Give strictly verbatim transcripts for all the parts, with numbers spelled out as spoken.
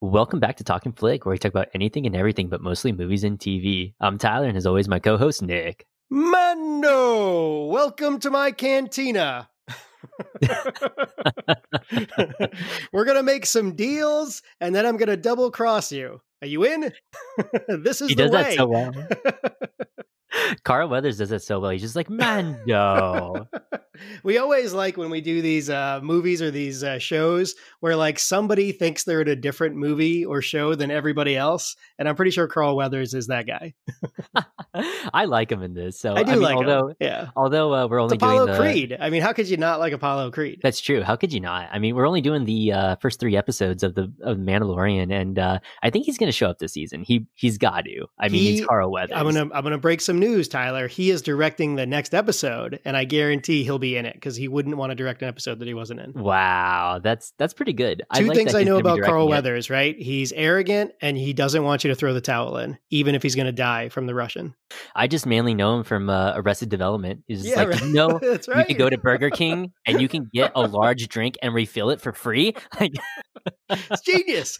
Welcome back to Talkin' Flick, where we talk about anything and everything, but mostly movies and T V. I'm Tyler, and as always, my co-host, Nick. Mando! Welcome to my cantina. We're going to make some deals, and then I'm going to double-cross you. Are you in? This is he the way. He does that so well. Carl Weathers does that so well. He's just like, Mando. We always like when we do these uh, movies or these uh, shows where like somebody thinks they're in a different movie or show than everybody else. And I'm pretty sure Carl Weathers is that guy. I like him in this. So I do I mean, like although, him. Yeah. Although uh, we're only it's Apollo doing Apollo Creed. I mean, how could you not like Apollo Creed? That's true. How could you not? I mean, we're only doing the uh, first three episodes of the of Mandalorian, and uh, I think he's going to show up this season. He he's got to. I mean, he, he's Carl Weathers. I'm gonna I'm gonna break some news, Tyler. He is directing the next episode, and I guarantee he'll be in it because he wouldn't want to direct an episode that he wasn't in. Wow, that's that's pretty good. Two I like things I know about Carl Weathers, it. right? He's arrogant and he doesn't want you to throw the towel in, even if he's going to die from the Russian. I just mainly know him from uh, Arrested Development. He's yeah, like, right. you know, that's right. You can go to Burger King and you can get a large drink and refill it for free. Like, it's genius.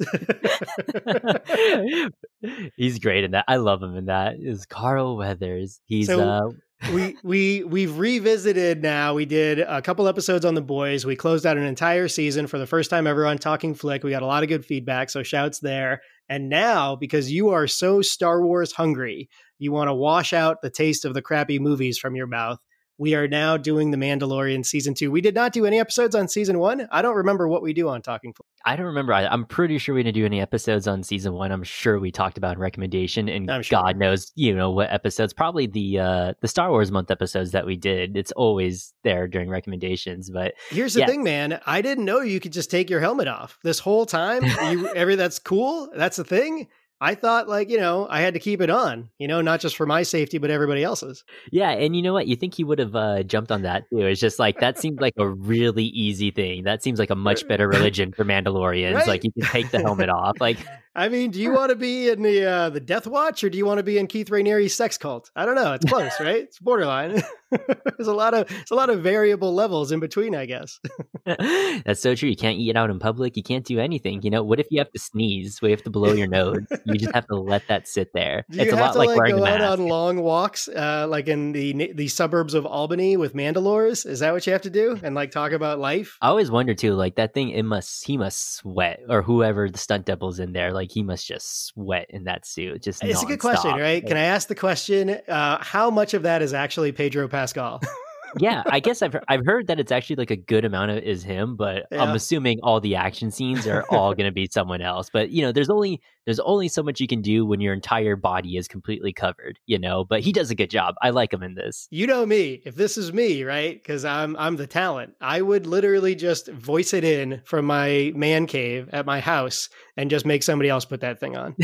He's great in that. I love him in that. Is Carl Weathers? He's. So, uh, we we we've revisited now. We did a couple episodes on The Boys. We closed out an entire season for the first time ever on Talking Flick. We got a lot of good feedback, so shouts there. And now, because you are so Star Wars hungry, you want to wash out the taste of the crappy movies from your mouth. We are now doing The Mandalorian season two. We did not do any episodes on season one. I don't remember what we do on Talking Flick. I don't remember. I, I'm pretty sure we didn't do any episodes on season one. I'm sure we talked about recommendation, and I'm sure. God knows, you know, what episodes. Probably the uh, the Star Wars month episodes that we did. It's always there during recommendations. But here's the yeah. thing, man. I didn't know you could just take your helmet off this whole time. you, every that's cool. That's the thing. I thought, like, you know, I had to keep it on, you know, not just for my safety, but everybody else's. Yeah. And you know what? You think he would have uh, jumped on that, too. It's just like, that seemed like a really easy thing. That seems like a much better religion for Mandalorians. Right? Like, you can take the helmet off. Like, I mean, do you want to be in the uh, the Death Watch, or do you want to be in Keith Rainieri's sex cult? I don't know. It's close, right? It's borderline. There's a lot of there's a lot of variable levels in between, I guess. That's so true. You can't eat out in public. You can't do anything. You know, what if you have to sneeze? What if you have to blow your nose? You just have to let that sit there. Do it's you a have lot to, like, like wearing go a mask. Out on long walks, uh, like in the the suburbs of Albany with Mandalores. Is that what you have to do? And like talk about life? I always wonder too. Like that thing, it must he must sweat, or whoever the stunt double's in there, like. He must just sweat in that suit. Just it's nonstop. A good question, right? Like, can I ask the question? Uh, how much of that is actually Pedro Pascal? Yeah, I guess I've I've heard that it's actually like a good amount of is him, but yeah. I'm assuming all the action scenes are all going to be someone else. But you know, there's only there's only so much you can do when your entire body is completely covered, you know. But he does a good job. I like him in this. You know me. If this is me, right? Because I'm I'm the talent. I would literally just voice it in from my man cave at my house and just make somebody else put that thing on.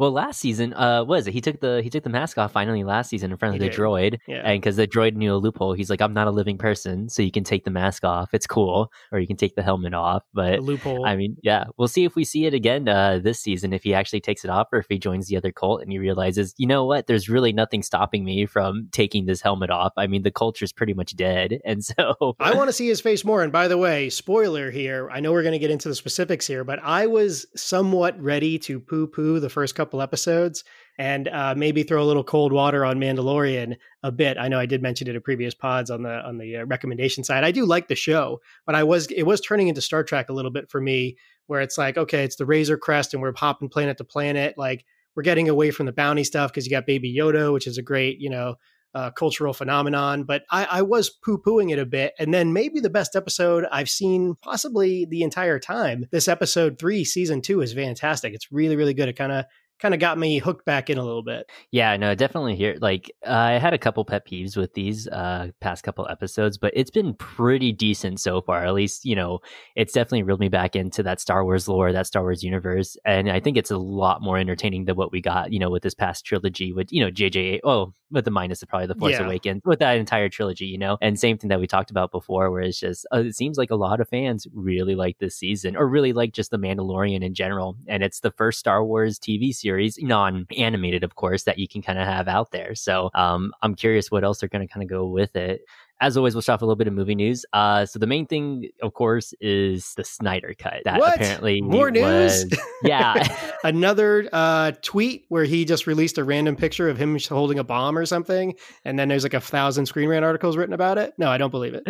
Well, last season, uh, what is it? He took the he took the mask off finally last season in front of he the did. droid, yeah. And because the droid knew a loop. He's like, I'm not a living person, so you can take the mask off. It's cool. Or you can take the helmet off. But a loophole. I mean, yeah, we'll see if we see it again uh, this season, if he actually takes it off or if he joins the other cult and he realizes, you know what, there's really nothing stopping me from taking this helmet off. I mean, the culture's pretty much dead. And so I want to see his face more. And by the way, spoiler here, I know we're going to get into the specifics here, but I was somewhat ready to poo-poo the first couple episodes. And uh, maybe throw a little cold water on Mandalorian a bit. I know I did mention it in previous pods on the on the uh, recommendation side. I do like the show, but I was it was turning into Star Trek a little bit for me, where it's like, okay, it's the Razor Crest, and we're hopping planet to planet. Like we're getting away from the bounty stuff because you got Baby Yoda, which is a great you know uh, cultural phenomenon. But I, I was poo-pooing it a bit, and then maybe the best episode I've seen possibly the entire time. This episode three, season two, is fantastic. It's really really good. It kind of kind of got me hooked back in a little bit. Yeah, no, definitely here. Like uh, I had a couple pet peeves with these uh, past couple episodes, but it's been pretty decent so far. At least, you know, it's definitely reeled me back into that Star Wars lore, that Star Wars universe. And I think it's a lot more entertaining than what we got, you know, with this past trilogy with, you know, J J, oh, with the minus of probably The Force yeah. Awakens, with that entire trilogy, you know, and same thing that we talked about before, where it's just, uh, it seems like a lot of fans really like this season or really like just The Mandalorian in general. And it's the first Star Wars T V series. Series, non-animated, of course, that you can kind of have out there. So um, I'm curious what else they're going to kind of go with it. As always, we'll start off a little bit of movie news. Uh, so the main thing, of course, is the Snyder Cut. That what? Apparently More was, news? Yeah. Another uh, tweet where he just released a random picture of him holding a bomb or something. And then there's like a thousand Screen Rant articles written about it. No, I don't believe it.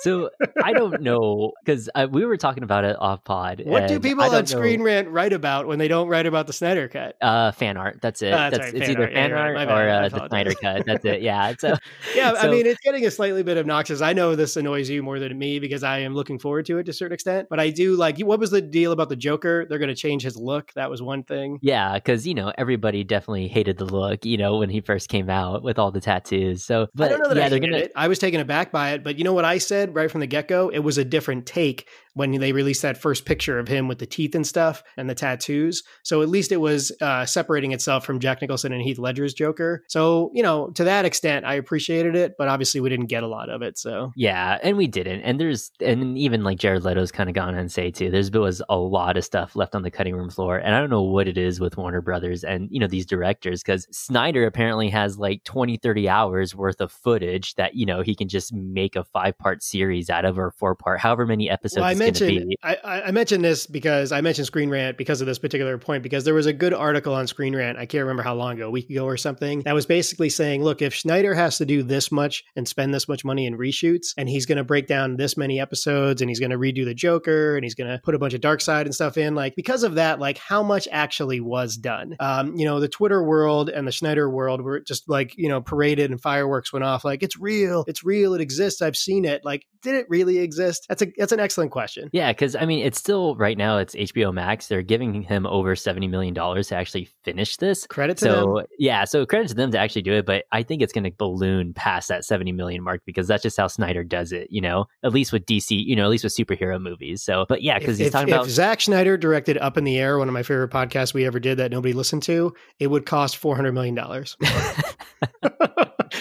So I don't know, because uh, we were talking about it off pod. What do people on Screen know. Rant write about when they don't write about the Snyder Cut? Uh, fan art. That's it. Uh, that's that's right, it's fan either art, fan yeah, art right, or uh, the Snyder Cut. That's it. Yeah. So, yeah. So, I mean, it's getting a slightly bit obnoxious. I know this annoys you more than me because I am looking forward to it to a certain extent, but I do like, what was the deal about the Joker? They're going to change his look. That was one thing. Yeah. Cause you know, everybody definitely hated the look, you know, when he first came out with all the tattoos. So, but I don't know that yeah, I hated gonna... it. I was taken aback by it, but you know what I said right from the get-go? It was a different take when they released that first picture of him with the teeth and stuff and the tattoos. So at least it was uh, separating itself from Jack Nicholson and Heath Ledger's Joker. So, you know, to that extent, I appreciated it, but obviously we didn't get a lot of it. So yeah, and we didn't. And there's, and even like Jared Leto's kind of gone and say too, there's there was a lot of stuff left on the cutting room floor. And I don't know what it is with Warner Brothers and, you know, these directors, because Snyder apparently has like twenty, thirty hours worth of footage that, you know, he can just make a five part series out of, or four part, however many episodes. Well, I mentioned, I, I mentioned this because I mentioned Screen Rant because of this particular point, because there was a good article on Screen Rant. I can't remember how long ago, a week ago or something, that was basically saying, look, if Snyder has to do this much and spend this much money in reshoots, and he's going to break down this many episodes, and he's going to redo the Joker, and he's going to put a bunch of Dark Side and stuff in, like, because of that, like, how much actually was done? Um, you know, the Twitter world and the Snyder world were just like, you know, paraded and fireworks went off. Like, it's real. It's real. It exists. I've seen it. Like, did it really exist? That's a, that's an excellent question. Yeah. Cause I mean, it's still right now it's H B O Max. They're giving him over seventy million dollars to actually finish this. Credit to so, them. Yeah. So credit to them to actually do it. But I think it's going to balloon past that seventy million mark because that's just how Snyder does it, you know, at least with D C, you know, at least with superhero movies. So, but yeah, cause if, he's talking if, about. If Zack Snyder directed Up in the Air, one of my favorite podcasts we ever did that nobody listened to, it would cost four hundred million dollars.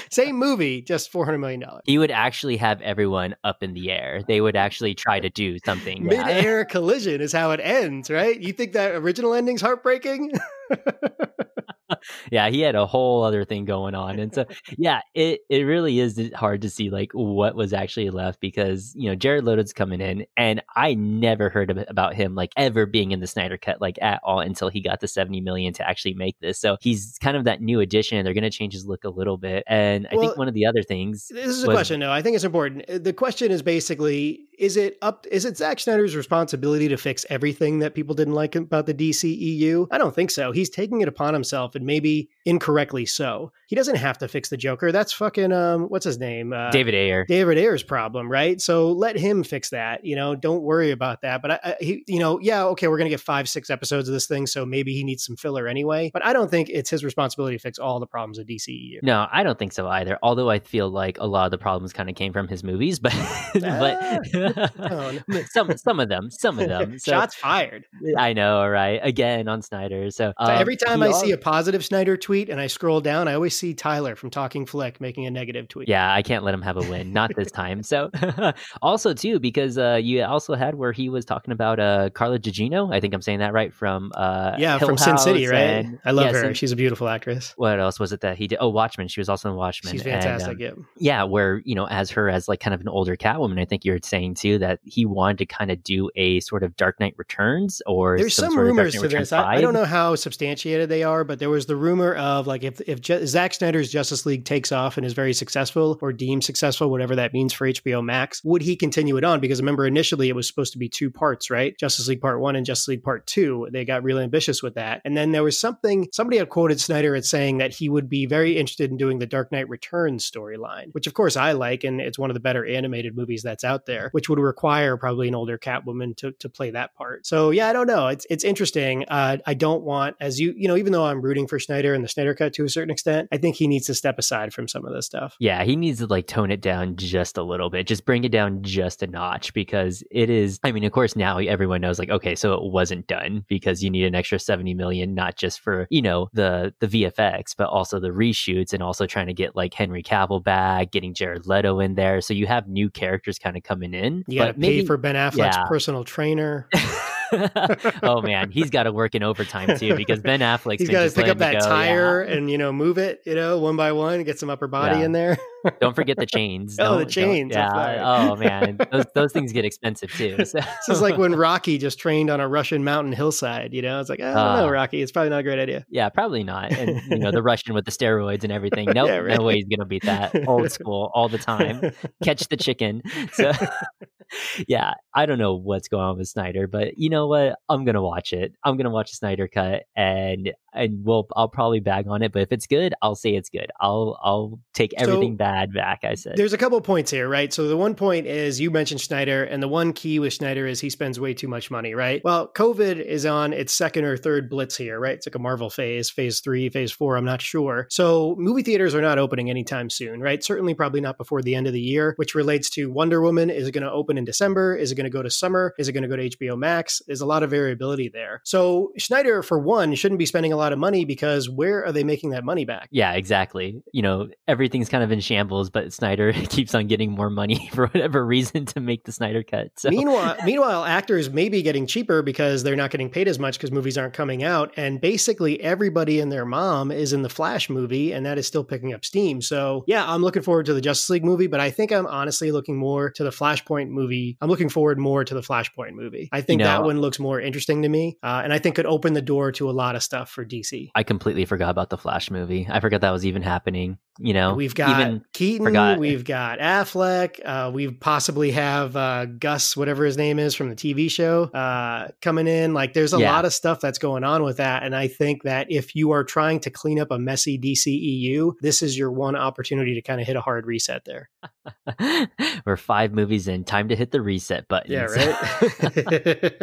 Same movie, just four hundred million dollars. He would actually have everyone up in the air. They would actually try to do something. Yeah. Mid-air collision is how it ends, right? You think that original ending's heartbreaking? Yeah, he had a whole other thing going on. And so, yeah, it, it really is hard to see like what was actually left because, you know, Jared Leto's coming in and I never heard about him like ever being in the Snyder Cut like at all until he got the seventy million to actually make this. So he's kind of that new addition. They're going to change his look a little bit. And well, I think one of the other things. This is a was, question, though. I think it's important. The question is basically, is it up? Is it Zack Snyder's responsibility to fix everything that people didn't like about the D C E U? I don't think so. He's taking it upon himself, and maybe incorrectly so. He doesn't have to fix the Joker. That's fucking, um, what's his name? Uh, David Ayer. David Ayer's problem, right? So let him fix that. You know, don't worry about that. But, I, I, he, you know, yeah, okay, we're going to get five, six episodes of this thing, so maybe he needs some filler anyway. But I don't think it's his responsibility to fix all the problems of D C E U. No, I don't think so either. Although I feel like a lot of the problems kind of came from his movies, but, ah, but oh, no. some some of them, some of them. So, shots fired. I know, right? Again, on Snyder. So, um, so every time I all... see a positive Snyder tweet and I scroll down, I always see Tyler from Talking Flick making a negative tweet. Yeah, I can't let him have a win. Not this time. So also too, because uh, you also had where he was talking about uh, Carla Gugino. I think I'm saying that right. From uh, yeah, Hill from House Sin City, right? And, I love yeah, her. Sin- She's a beautiful actress. What else was it that he did? Oh, Watchmen. She was also in Watchmen. She's fantastic. And, um, yeah. Yeah, where, you know, as her as like kind of an older Catwoman, I think you were saying too that he wanted to kind of do a sort of Dark Knight Returns or there's some, some sort rumors of to this. I, I don't know how substantiated they are, but there was the rumor of like if if Je- Zack Snyder's Justice League takes off and is very successful or deemed successful, whatever that means for H B O Max, would he continue it on? Because remember, initially it was supposed to be two parts, right? Justice League Part One and Justice League Part Two. They got really ambitious with that, and then there was something somebody had quoted Snyder as saying that he would be very interested in doing the Dark Knight Returns storyline, which of course I like, and it's one of the better animated movies that's out there, which would require probably an older Catwoman to to play that part. So yeah, I don't know. It's it's interesting. Uh, I don't want as you you know even though I'm rooting for Snyder and the Snyder Cut to a certain extent, I think he needs to step aside from some of this stuff. Yeah, he needs to like tone it down just a little bit, just bring it down just a notch, because it is, I mean, of course now everyone knows like, okay, so it wasn't done because you need an extra seventy million, not just for, you know, the, the V F X, but also the reshoots and also trying to get like Henry Cavill back, getting Jared Leto in there. So you have new characters kind of coming in. You got to pay for Ben Affleck's yeah. personal trainer. Oh man, he's got to work in overtime too, because Ben Affleck's he's got to pick up that go, tire yeah. and you know move it, you know, one by one, get some upper body yeah. in there. Don't forget the chains. Oh, the chains. Yeah. Oh man, those those things get expensive too. So. This is like when Rocky just trained on a Russian mountain hillside. You know, it's like, oh uh, no, Rocky, it's probably not a great idea. Yeah, probably not. And you know, the Russian with the steroids and everything. Nope, yeah, right. No way he's gonna beat that. Old school, all the time. Catch the chicken. So. Yeah, I don't know what's going on with Snyder, but you know what? I'm gonna watch it. I'm gonna watch a Snyder cut, and and we'll I'll probably bag on it. But if it's good, I'll say it's good. I'll I'll take everything so, bad back. I said there's a couple of points here, right? So the one point is you mentioned Snyder, and the one key with Snyder is he spends way too much money, right? Well, COVID is on its second or third blitz here, right? It's like a Marvel phase, phase three, phase four. I'm not sure. So movie theaters are not opening anytime soon, right? Certainly, probably not before the end of the year, which relates to Wonder Woman is going to open in December. Is it going to go to summer? Is it going to go to H B O Max? There's a lot of variability there. So Snyder, for one, shouldn't be spending a lot of money because where are they making that money back? Yeah, exactly. You know, everything's kind of in shambles, but Snyder keeps on getting more money for whatever reason to make the Snyder cut. So. Meanwhile, meanwhile, actors may be getting cheaper because they're not getting paid as much because movies aren't coming out. And basically everybody and their mom is in the Flash movie, and that is still picking up steam. So yeah, I'm looking forward to the Justice League movie, but I think I'm honestly looking more to the Flashpoint movie. Movie. I'm looking forward more to the Flashpoint movie. I think no. that one looks more interesting to me. Uh, and I think could open the door to a lot of stuff for D C. I completely forgot about the Flash movie. I forgot that was even happening. You know, we've got even Keaton, forgot. We've got Affleck, uh, we possibly have uh, Gus, whatever his name is from the T V show uh, coming in. Like there's a yeah. lot of stuff that's going on with that. And I think that if you are trying to clean up a messy D C E U, this is your one opportunity to kind of hit a hard reset there. We're five movies in, time to hit the reset button. Yeah, right?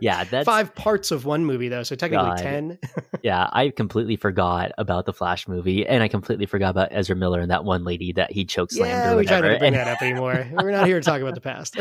Yeah, that's five parts of one movie though. So technically God. ten. Yeah, I completely forgot about the Flash movie, and I completely forgot about Ezra Miller and that one lady that he chokeslammed. Yeah, or we try not to bring and... that up anymore. We're not here to talk about the past.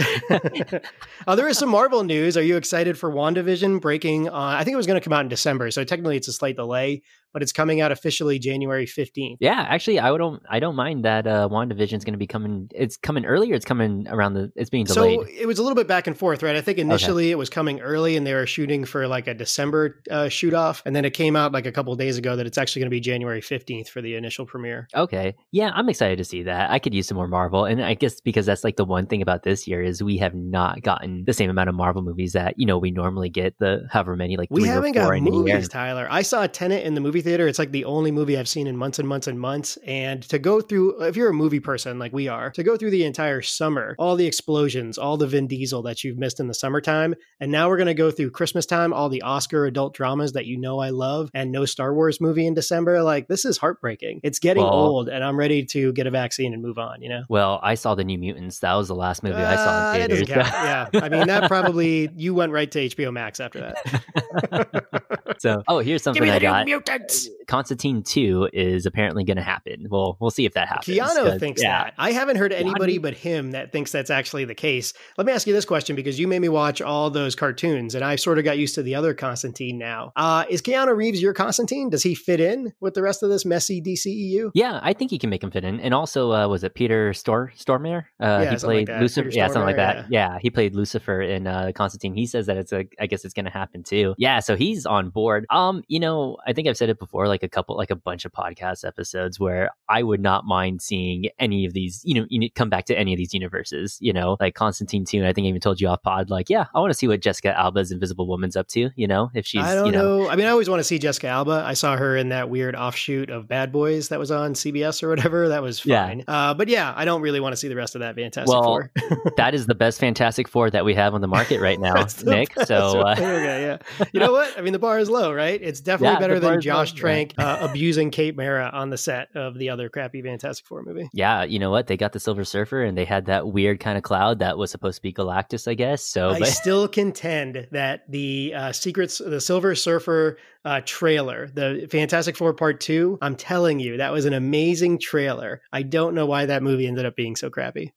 Oh, there is some Marvel news. Are you excited for WandaVision breaking? Uh, I think it was going to come out in December, so technically it's a slight delay, but it's coming out officially January fifteenth. Yeah, actually, I don't I don't mind that uh, WandaVision is going to be coming. It's coming earlier. It's coming around the. It's being delayed. So it was a little bit back and forth, right? I think initially okay. it was coming early, and they were shooting for like a December uh, shoot off, and then it came out like a couple of days ago that it's actually going to be January fifteenth for the initial premiere. Okay. Okay. Yeah, I'm excited to see that. I could use some more Marvel. And I guess because that's like the one thing about this year is we have not gotten the same amount of Marvel movies that, you know, we normally get the however many, like we three haven't or four got movies, Tyler. I saw Tenet in the movie theater. It's like the only movie I've seen in months and months and months. And to go through, if you're a movie person like we are, to go through the entire summer, all the explosions, all the Vin Diesel that you've missed in the summertime. And now we're going to go through Christmas time, all the Oscar adult dramas that you know I love, and no Star Wars movie in December. Like this is heartbreaking. It's getting well, old. And I'm ready to get a vaccine and move on, you know? Well, I saw The New Mutants. That was the last movie uh, I saw in theaters. Yeah. I mean, that probably, you went right to H B O Max after that. So, oh, here's something I got. Give me The New Mutants! Constantine two is apparently going to happen. Well, we'll see if that happens. Keanu thinks yeah. that. I haven't heard anybody but him that thinks that's actually the case. Let me ask you this question, because you made me watch all those cartoons, and I sort of got used to the other Constantine now. Uh, is Keanu Reeves your Constantine? Does he fit in with the rest of this messy D C E U? Yeah, I think he can make him fit in. And also, uh, was it Peter Stor- Stormare? Uh, yeah, he played like Lucifer. Yeah, something like that. Yeah. yeah, he played Lucifer in uh, Constantine. He says that it's a, I guess it's going to happen too. Yeah, so he's on board. Um, you know, I think I've said it before, like a couple, like a bunch of podcast episodes where I would not mind seeing any of these, you know, you come back to any of these universes, you know, like Constantine two. And I think I even told you off pod, like, yeah, I want to see what Jessica Alba's Invisible Woman's up to, you know, if she's, I don't you know. know. I mean, I always want to see Jessica Alba. I saw her in that weird offshoot of Bad Boys that was on C B S or whatever. That was fine. Yeah. Uh, but yeah, I don't really want to see the rest of that Fantastic well, Four. That is the best Fantastic Four that we have on the market right now, Nick. The, so uh... okay, yeah. You know what? I mean, the bar is low, right? It's definitely yeah, better than Josh low, Trank right? uh, abusing Kate Mara on the set of the other crappy Fantastic Four movie. Yeah. You know what? They got the Silver Surfer and they had that weird kind of cloud that was supposed to be Galactus, I guess. So I but... still contend that the uh, secrets, the Silver Surfer uh, trailer, the Fantastic Four Part Two, I'm telling you, that was an amazing trailer. I don't know why that movie ended up being so crappy.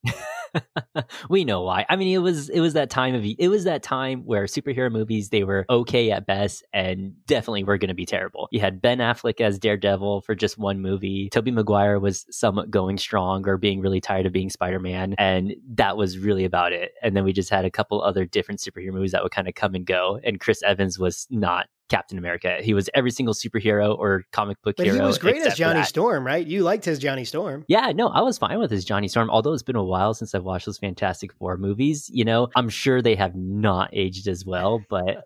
We know why. I mean, it was it was that time of it was that time where superhero movies, they were okay at best and definitely were going to be terrible. You had Ben Affleck as Daredevil for just one movie. Tobey Maguire was somewhat going strong or being really tired of being Spider-Man, and that was really about it. And then we just had a couple other different superhero movies that would kind of come and go. And Chris Evans was not Captain America. He was every single superhero or comic book but hero. He was great as Johnny Storm, right? You liked his Johnny Storm. Yeah, no, I was fine with his Johnny Storm, although it's been a while since I've watched those Fantastic Four movies. You know, I'm sure they have not aged as well, but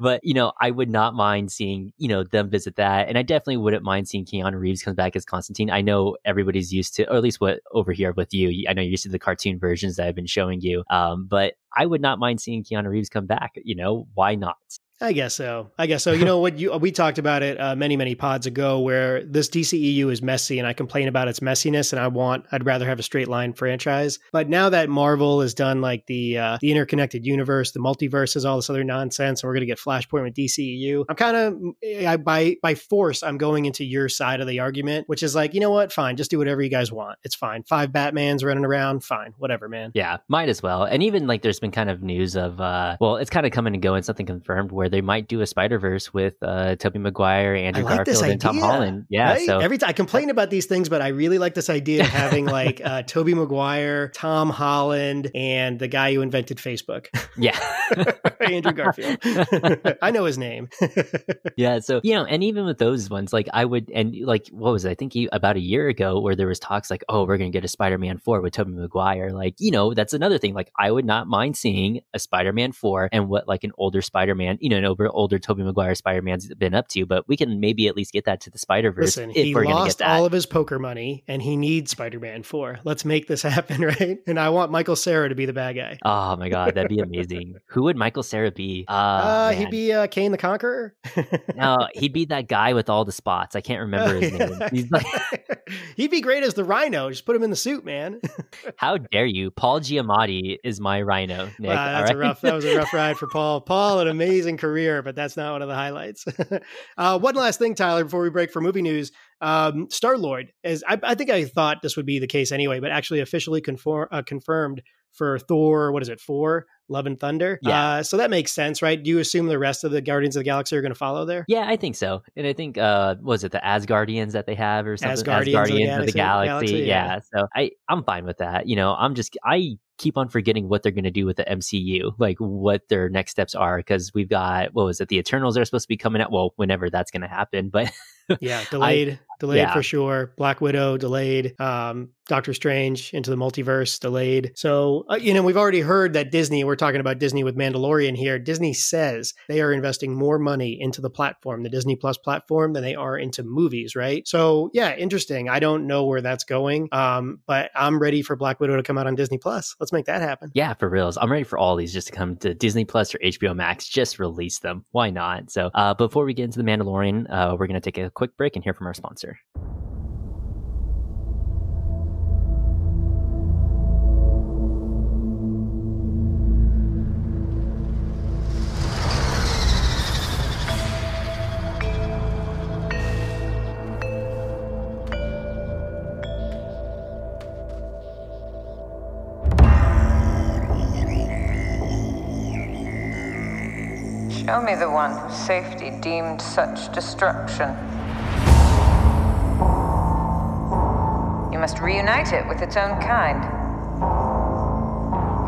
but, you know, I would not mind seeing, you know, them visit that. And I definitely wouldn't mind seeing Keanu Reeves come back as Constantine. I know everybody's used to, or at least what over here with you, I know you're used to the cartoon versions that I've been showing you. Um, but I would not mind seeing Keanu Reeves come back. You know, why not? I guess so. I guess so. You know what? You, we talked about it uh, many, many pods ago where this D C E U is messy and I complain about its messiness and I want, I'd rather have a straight line franchise. But now that Marvel has done like the uh, the interconnected universe, the multiverses, all this other nonsense, and we're going to get Flashpoint with D C E U, I'm kind of, I, by by force, I'm going into your side of the argument, which is like, you know what? Fine. Just do whatever you guys want. It's fine. Five Batmans running around. Fine. Whatever, man. Yeah, might as well. And even like there's been kind of news of, uh, well, it's kind of coming and going, something confirmed where they might do a Spider-Verse with uh, Tobey Maguire, Andrew like Garfield, and Tom Holland. Yeah, right? so every time I complain about these things, but I really like this idea of having like uh, Tobey Maguire, Tom Holland, and the guy who invented Facebook. Yeah, Andrew Garfield. I know his name. Yeah, so you know, and even with those ones, like I would, and like what was it? I think he, about a year ago, where there was talks like, oh, we're gonna get a Spider-Man four with Tobey Maguire. Like, you know, that's another thing. Like, I would not mind seeing a Spider-Man four and what like an older Spider-Man, you know. An over older Tobey Maguire Spider-Man's been up to, but we can maybe at least get that to the Spider-Verse. Listen, if he we're lost get that. all of his poker money and he needs Spider-Man four. Let's make this happen, right? And I want Michael Cera to be the bad guy. Oh my God, that'd be amazing. Who would Michael Cera be? Uh, uh, he'd be uh, Kane the Conqueror? No, he'd be that guy with all the spots. I can't remember his name. He's like... He'd be great as the Rhino. Just put him in the suit, man. How dare you? Paul Giamatti is my Rhino, Nick. Wow, that's all right. a rough, that was a rough ride for Paul. Paul, an amazing career, but that's not one of the highlights. uh, one last thing, Tyler, before we break for movie news. Um, Star-Lord, is, I, I think I thought this would be the case anyway, but actually officially conform, uh, confirmed for Thor, what is it, four? Love and Thunder. Yeah. Uh, so that makes sense, right? Do you assume the rest of the Guardians of the Galaxy are going to follow there? Yeah, I think so. And I think, uh, was it the Asgardians that they have or something? Asgardians, Asgardians of, the of the Galaxy. Galaxy yeah. yeah. So I, I'm fine with that. You know, I'm just, I keep on forgetting what they're going to do with the M C U, like what their next steps are. Because we've got, what was it? The Eternals are supposed to be coming out. Well, whenever that's going to happen, but yeah, delayed, I, delayed yeah. for sure. Black Widow delayed, um, Doctor Strange into the multiverse delayed. So, uh, you know, we've already heard that Disney, we're talking about Disney with Mandalorian here. Disney says they are investing more money into the platform, the Disney Plus platform, than they are into movies, right? So yeah, interesting. I don't know where that's going, um, but I'm ready for Black Widow to come out on Disney Plus. Let's make that happen. Yeah, for reals. I'm ready for all these just to come to Disney Plus or H B O Max. Just release them. Why not? So uh, before we get into The Mandalorian, uh, we're going to take a quick break and hear from our sponsor. Show me the one whose safety deemed such destruction. You must reunite it with its own kind.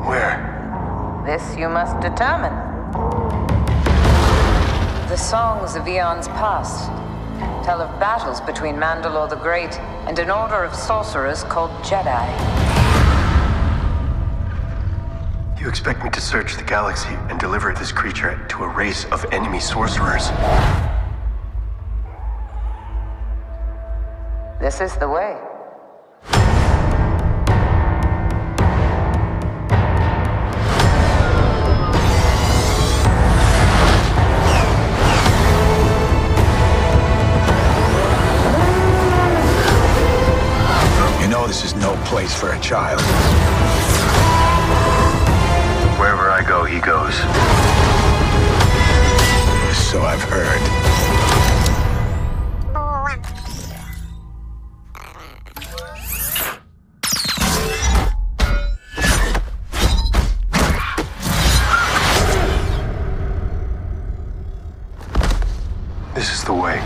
Where? This you must determine. The songs of eons past tell of battles between Mandalore the Great and an order of sorcerers called Jedi. You expect me to search the galaxy and deliver this creature to a race of enemy sorcerers? This is the way. You know this is no place for a child. Wherever I go, he goes. So I've heard. This is the way.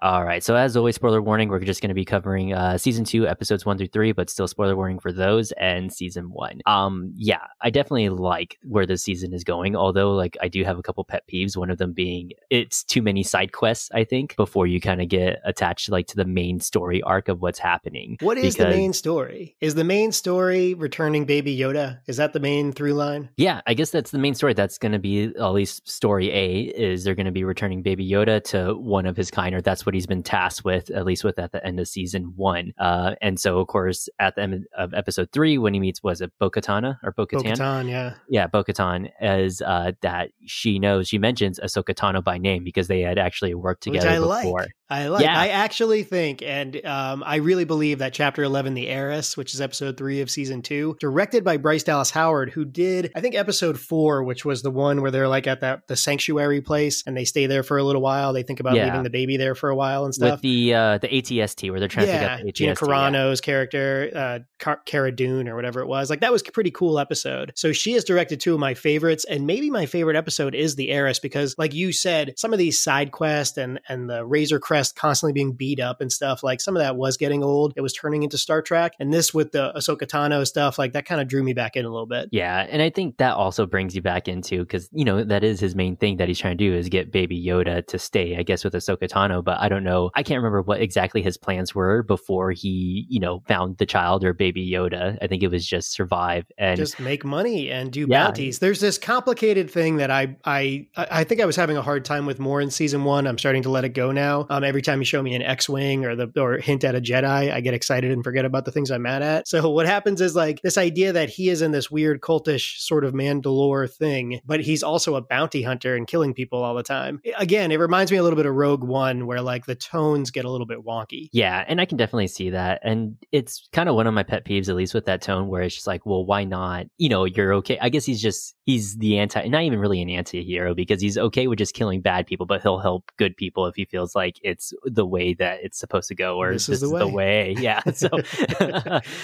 All right, so as always, spoiler warning, we're just going to be covering uh, season two, episodes one through three, but still spoiler warning for those and season one. Um, yeah, I definitely like where this season is going, although like I do have a couple pet peeves, one of them being it's too many side quests, I think, before you kind of get attached like to the main story arc of what's happening. What is because... the main story? Is the main story returning Baby Yoda? Is that the main through line? Yeah, I guess that's the main story. That's going to be, at least story A, is they're going to be returning Baby Yoda to one of his kind, or that's what he's been tasked with, at least with at the end of season one. Uh, and so, of course, at the end of episode three, when he meets, was it Bo-Katana or Bo-Katan? Bo-Katan, yeah. Yeah, Bo-Katan, as uh, that she knows, she mentions Ahsoka Tano by name because they had actually worked together Which I before. Like. I like. Yeah. I actually think, and um, I really believe that Chapter eleven, The Heiress, which is episode three of season two, directed by Bryce Dallas Howard, who did, I think, episode four, which was the one where they're like at that the sanctuary place and they stay there for a little while. They think about yeah. leaving the baby there for a while and stuff. With the uh, the A T S T, where they're trying yeah, to figure out the A T S T. Gina Carano's yeah. character, uh, Car- Cara Dune or whatever it was. Like, that was a pretty cool episode. So she has directed two of my favorites, and maybe my favorite episode is The Heiress because, like you said, some of these side quests and, and the Razor Crest constantly being beat up and stuff, like some of that was getting old. It was turning into Star Trek, and this with the Ahsoka Tano stuff, like that kind of drew me back in a little bit. Yeah, and I think that also brings you back into, because you know that is his main thing that he's trying to do, is get Baby Yoda to stay, I guess, with Ahsoka Tano. But I don't know, I can't remember what exactly his plans were before he, you know, found the child or Baby Yoda. I think it was just survive and just make money and do yeah. bounties. There's this complicated thing that I I I think I was having a hard time with more in season one. I'm starting to let it go now. Um, every time you show me an X-Wing or the or hint at a Jedi, I get excited and forget about the things I'm mad at. So what happens is, like, this idea that he is in this weird cultish sort of Mandalore thing, but he's also a bounty hunter and killing people all the time. Again, it reminds me a little bit of Rogue One, where like the tones get a little bit wonky. Yeah, and I can definitely see that. And it's kind of one of my pet peeves, at least with that tone, where it's just like, well, why not? You know, you're okay. I guess he's just, he's the anti, not even really an anti-hero, because he's okay with just killing bad people, but he'll help good people if he feels like it's It's the way that it's supposed to go, or this, this is, the, is way. the way. Yeah. So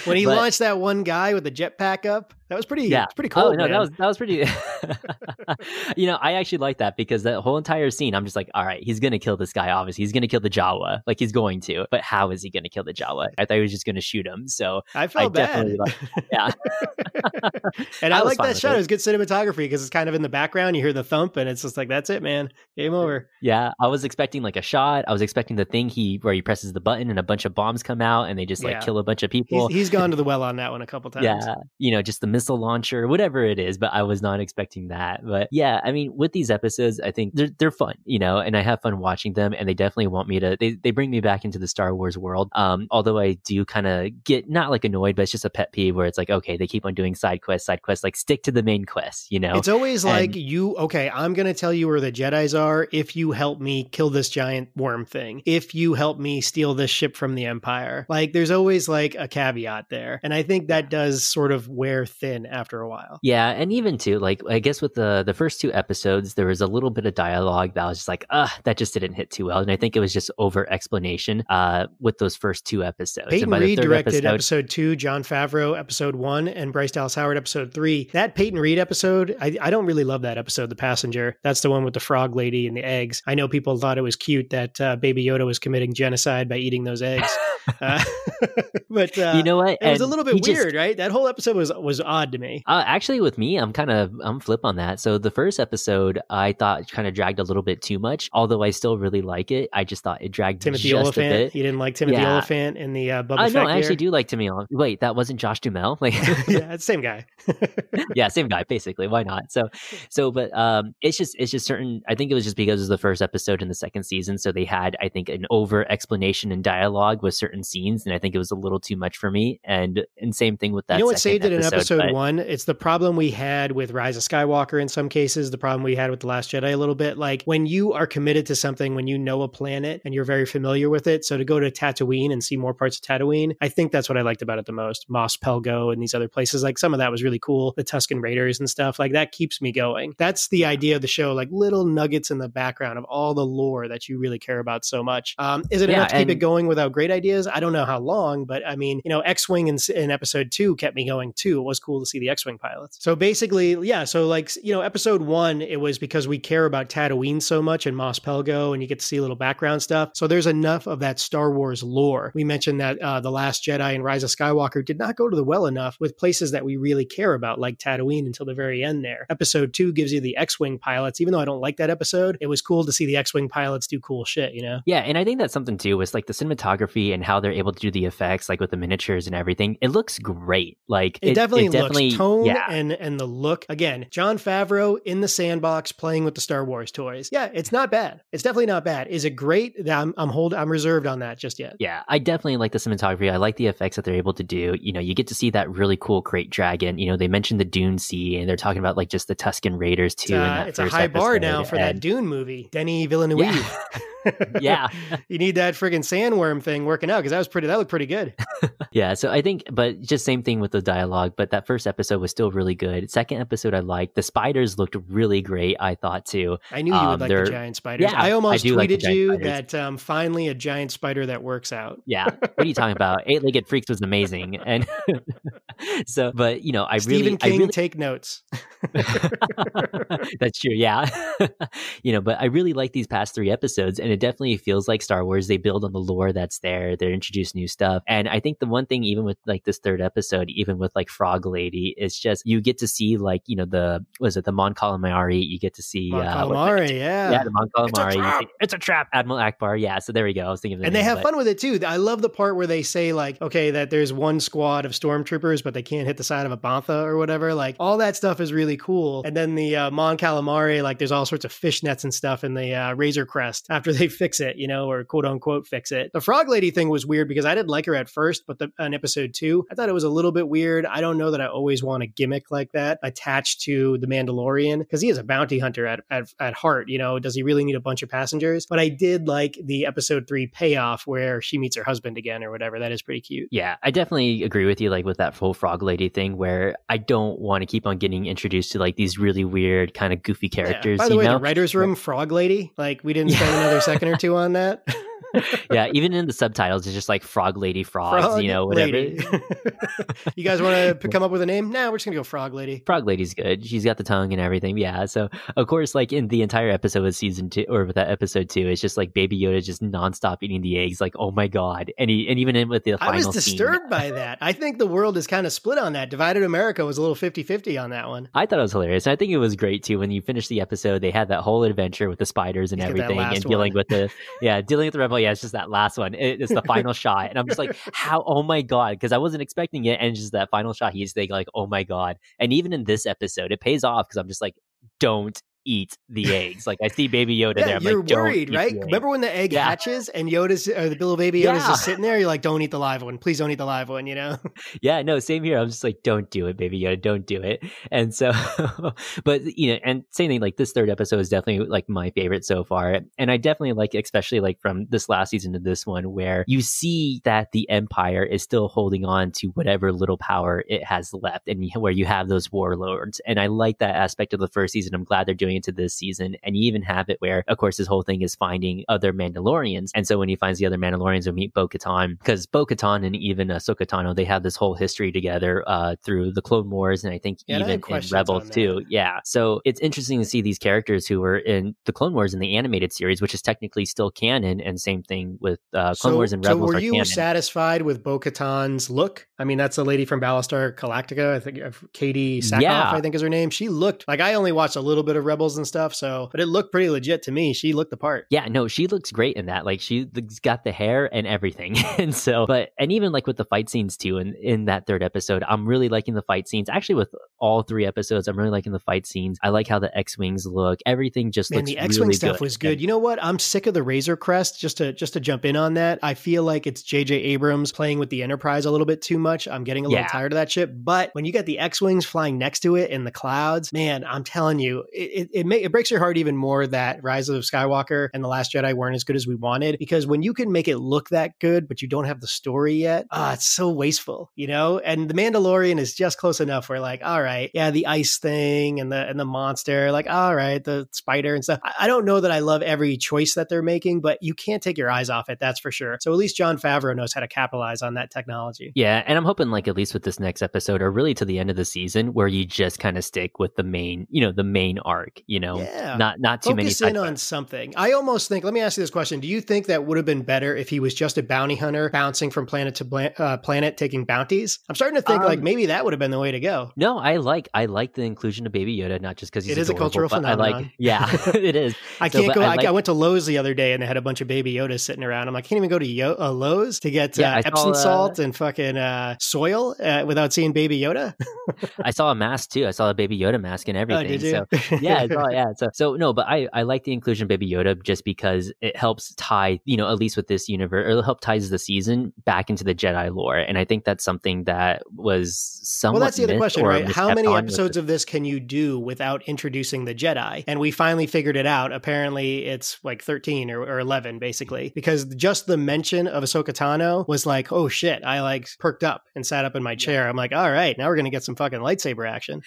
when he but, launched that one guy with the jetpack up, that was pretty. Yeah. Was pretty cool. Oh, no, man. that was that was pretty. You know, I actually like that, because that whole entire scene, I'm just like, all right, he's gonna kill this guy. Obviously, he's gonna kill the Jawa. Like, he's going to. But how is he gonna kill the Jawa? I thought he was just gonna shoot him. So I felt I bad. Like, yeah. And I, I like that shot. It. it was good cinematography, because it's kind of in the background. You hear the thump, and it's just like, that's it, man. Game over. Yeah, I was expecting like a shot. I was expecting the thing he where he presses the button and a bunch of bombs come out and they just like yeah. kill a bunch of people. He's, he's gone to the well on that one a couple times. Yeah, you know, just the missile launcher, whatever it is. But I was not expecting that. But yeah, I mean, with these episodes, I think they're they're fun, you know, and I have fun watching them. And they definitely want me to. They they bring me back into the Star Wars world. Um, although I do kind of get not like annoyed, but it's just a pet peeve where it's like, okay, they keep on doing side quests, side quests. Like, stick to the main quest, you know. It's always and, like you. Okay, I'm gonna tell you where the Jedi's are if you help me kill this giant worm thing, if you help me steal this ship from the Empire. Like, there's always like a caveat there, and I think that does sort of wear thin after a while. Yeah, and even too, like, I guess with the the first two episodes, there was a little bit of dialogue that was just like, ah, that just didn't hit too well, and I think it was just over explanation uh with those first two episodes. Peyton and by Reed the third directed episode, episode two, Jon Favreau episode one, and Bryce Dallas Howard episode three. That Peyton Reed episode, I, I don't really love that episode, The Passenger. That's the one with the frog lady and the eggs. I know people thought it was cute that uh, Baby Yoda was committing genocide by eating those eggs. Uh, but uh, you know what? It and was a little bit weird, just, right? That whole episode was was odd to me. Uh, actually, with me, I'm kind of I'm flip on that. So the first episode, I thought kind of dragged a little bit too much. Although I still really like it, I just thought it dragged Timothy just Oliphant. A bit. You didn't like Timothy yeah. Oliphant in the uh, Bubba uh, Fett? No, I actually do like Timothy Oliphant. Wait, that wasn't Josh Duhamel? Like, yeah, same guy. Yeah, same guy. Basically, why not? So, so, but um, it's just it's just certain. I think it was just because it was the first episode in the second season, so they had, I think, an over explanation and dialogue with certain scenes, and I think it was a little too much for me. And and same thing with that. You know what saved it in episode but... one. It's the problem we had with Rise of Skywalker in some cases, the problem we had with The Last Jedi a little bit. Like, when you are committed to something, when you know a planet and you're very familiar with it, so to go to Tatooine and see more parts of Tatooine, I think that's what I liked about it the most. Mos Pelgo and these other places, like some of that was really cool. The Tusken Raiders and stuff, like that keeps me going. That's the idea of the show, like little nuggets in the background of all the lore that you really care about so much. Um, is it yeah, enough to and- keep it going without great ideas? I don't know how long, but I mean, you know, X-Wing in, in episode two kept me going too. It was cool to see the X-Wing pilots. So basically, yeah, so like, you know, episode one, it was because we care about Tatooine so much and Mos Pelgo, and you get to see little background stuff. So there's enough of that Star Wars lore. We mentioned that uh, The Last Jedi and Rise of Skywalker did not go to the well enough with places that we really care about, like Tatooine, until the very end there. Episode two gives you the X-Wing pilots. Even though I don't like that episode, it was cool to see the X-Wing pilots do cool shit, you know? Yeah, and I think that's something too, is like the cinematography and how they're able to do the effects, like with the miniatures and everything. It looks great. Like It, it definitely, it definitely looks tone yeah. and, and the look. Again, Jon Favreau in the sandbox playing with the Star Wars toys. Yeah, it's not bad. It's definitely not bad. Is it great? I'm, I'm, hold, I'm reserved on that just yet. Yeah, I definitely like the cinematography. I like the effects that they're able to do. You know, you get to see that really cool Krayt dragon. You know, they mentioned the Dune Sea, and they're talking about like just the Tusken Raiders too. It's, uh, in that it's first a high episode. bar now for and, that Dune movie. Denis Villeneuve. Yeah. yeah. You need that friggin' sandworm thing working out, because that was pretty, that looked pretty good. yeah. So I think, but just same thing with the dialogue, but that first episode was still really good. Second episode, I liked. The spiders looked really great, I thought too. I knew you um, would like the giant spiders. Yeah, I almost I tweeted like you spiders. that um, finally a giant spider that works out. yeah. What are you talking about? Eight-Legged Freaks was amazing. And so, but you know, I Stephen really, King, I really take notes. That's true. Yeah. you know, but I really like these past three episodes, and it definitely feels like Star Wars. They build on the lore that's there. They introduce new stuff. And I think the one thing, even with like this third episode, even with like Frog Lady, it's just, you get to see like, you know, the, was it the Mon Calamari? You get to see. Mon uh, Calamari, yeah. Yeah, the Mon Calamari. It's a trap. It's a trap. Admiral Akbar. Yeah. So there we go. I was thinking of the And name, they have but... fun with it too. I love the part where they say like, okay, that there's one squad of stormtroopers, but they can't hit the side of a Bantha or whatever. Like all that stuff is really cool. And then the uh, Mon Calamari, like there's all sorts of fishnets and stuff in the uh, Razor Crest after they fix it, you know, or quote unquote fix it. The Frog Lady thing was weird because I didn't like her at first, but the, on episode two, I thought it was a little bit weird. I don't know that I always want a gimmick like that attached to the Mandalorian, because he is a bounty hunter at, at at heart, you know. Does he really need a bunch of passengers? But I did like the episode three payoff where she meets her husband again or whatever. That is pretty cute. Yeah, I definitely agree with you, like with that full Frog Lady thing, where I don't want to keep on getting introduced to like these really weird kind of goofy characters. Yeah. By the you way, know? The writer's room, Frog Lady, like we didn't spend another second or two on that. yeah, even in the subtitles, it's just like Frog Lady Frogs, Frog you know, whatever. you guys want to come up with a name? No, nah, we're just going to go Frog Lady. Frog Lady's good. She's got the tongue and everything. Yeah. So, of course, like in the entire episode with season two, or with that episode two, it's just like Baby Yoda just nonstop eating the eggs. Like, oh my God. And he, and even in with the final I was disturbed scene. by that. I think the world is kind of split on that. Divided America was a little fifty-fifty on that one. I thought it was hilarious. And I think it was great too. When you finish the episode, they had that whole adventure with the spiders and everything and dealing one. with the, yeah, dealing with the rebel. Yeah, it's just that last one. It's the final shot, and I'm just like, how? Oh my God! Because I wasn't expecting it, and just that final shot, he's thinking like, oh my God! And even in this episode, it pays off because I'm just like, don't eat the eggs. Like I see Baby Yoda yeah, there. I'm you're like, worried, right? Remember when the egg yeah. hatches and Yoda's or the little Baby Yoda's yeah. just sitting there? You're like, don't eat the live one. Please don't eat the live one. You know? Yeah, no, same here. I'm just like, don't do it, Baby Yoda. Don't do it. And so, but you know, and same thing. Like this third episode is definitely like my favorite so far, and I definitely like, especially like from this last season to this one, where you see that the Empire is still holding on to whatever little power it has left, and where you have those warlords. And I like that aspect of the first season. I'm glad they're doing into this season, and you even have it where, of course, his whole thing is finding other Mandalorians, and so when he finds the other Mandalorians, we meet Bo-Katan, because Bo-Katan and even Ahsoka Tano, they have this whole history together uh, through the Clone Wars, and I think yeah, even I in Rebels too. Yeah, so it's interesting to see these characters who were in the Clone Wars in the animated series, which is technically still canon, and same thing with uh, Clone so, Wars and Rebels. So were you canon. satisfied with Bo-Katan's look? I mean, that's the lady from Battlestar Galactica. I think Katie Sackhoff, yeah. I think is her name. She looked like, I only watched a little bit of Rebels and stuff, so but it looked pretty legit to me. She looked the part. Yeah, no, she looks great in that. Like she's got the hair and everything. and so, but and even like with the fight scenes too. And in, in that third episode, I'm really liking the fight scenes. Actually, with all three episodes, I'm really liking the fight scenes. I like how the X-Wings look. Everything just Man, looks really good. And the X-Wing really stuff good. was good. You know what? I'm sick of the Razor Crest. Just to just to jump in on that, I feel like it's J J Abrams playing with the Enterprise a little bit too much. I'm getting a little yeah. tired of that shit. But when you got the X-Wings flying next to it in the clouds, man, I'm telling you, it, it, it, may, it breaks your heart even more that Rise of Skywalker and The Last Jedi weren't as good as we wanted, because when you can make it look that good, but you don't have the story yet, ah, oh, it's so wasteful, you know? And The Mandalorian is just close enough where like, all right, yeah, the ice thing and the and the monster, like, all right, the spider and stuff. I, I don't know that I love every choice that they're making, but you can't take your eyes off it, that's for sure. So at least Jon Favreau knows how to capitalize on that technology. Yeah, and I'm hoping like at least with this next episode, or really to the end of the season, where you just kind of stick with the main, you know, the main arc, you know, yeah. not not too Focus many. Focus in on something. I almost think, let me ask you this question. Do you think that would have been better if he was just a bounty hunter bouncing from planet to blan- uh, planet, taking bounties? I'm starting to think um, like maybe that would have been the way to go. No, I like, I like the inclusion of Baby Yoda, not just because he's It is adorable, a cultural phenomenon. I like, yeah, it is. I can't so, go. I, like, I went to Lowe's the other day and they had a bunch of Baby Yodas sitting around. I'm like, I can't even go to Yo- uh, Lowe's to get yeah, uh, Epsom saw, uh, salt and fucking uh, soil uh, without seeing Baby Yoda. I saw a mask too. I saw a Baby Yoda mask and everything. Oh, did you? So, yeah, I saw, yeah. So, so no, but I, I like the inclusion of Baby Yoda just because it helps tie, you know, at least with this universe, or it helps ties the season back into the Jedi lore. And I think that's something that was somewhat Well, that's the other question, right? How many episodes of this can you do without introducing the Jedi? And we finally figured it out. Apparently it's like thirteen or, or eleven, basically, because just the mention of Ahsoka Tano was like, oh shit, I like perked up and sat up in my chair. I'm like, all right, now we're going to get some fucking lightsaber action.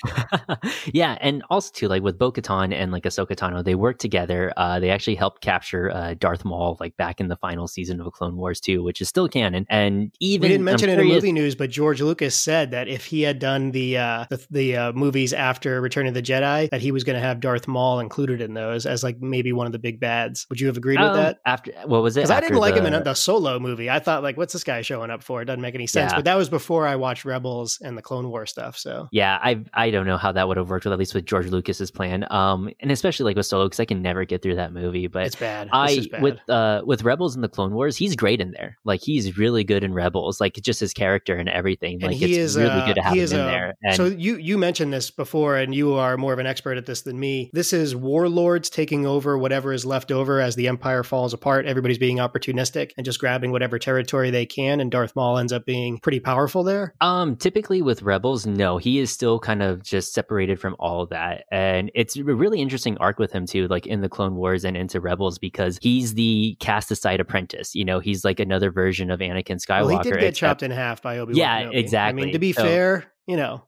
Yeah. And also too, like with Bo-Katan and like Ahsoka Tano, they work together. Uh, they actually helped capture uh, Darth Maul like back in the final season of A Clone Wars two, which is still canon. And even we didn't mention it in movie news, but George Lucas said that if he had done the uh, the, the uh, movies after Return of the Jedi, that he was going to have Darth Maul included in those as like maybe one of the big bads. Would you have agreed um, with that? After what was it? Because I didn't like the, him in the Solo movie. I thought like, what's this guy showing up for? It doesn't make any sense. Yeah. But that was before I watched Rebels and the Clone War stuff. So yeah, I I don't know how that would have worked with at least with George Lucas's plan, um, and especially like with Solo, because I can never get through that movie. But it's bad. I this is bad. with uh, with Rebels and the Clone Wars, he's great in there. Like he's really good in Rebels. Like just his character and everything. Like and he it's is really a, good to have him in a, there. And so you you mentioned this before, and you are more of an expert at this than me. This is warlords taking over whatever is left over as the Empire falls apart. Everybody's being opportunistic and just grabbing whatever territory they can. And Darth Maul ends up being pretty powerful there. Um, typically with Rebels, no, he is still kind of just separated from all of that. And it's a really interesting arc with him too, like in the Clone Wars and into Rebels, because he's the cast aside apprentice. You know, he's like another version of Anakin Skywalker. Well, he did get chopped in half by Obi-Wan. Yeah, Kenobi. Exactly. I mean, to be so, fair, you know.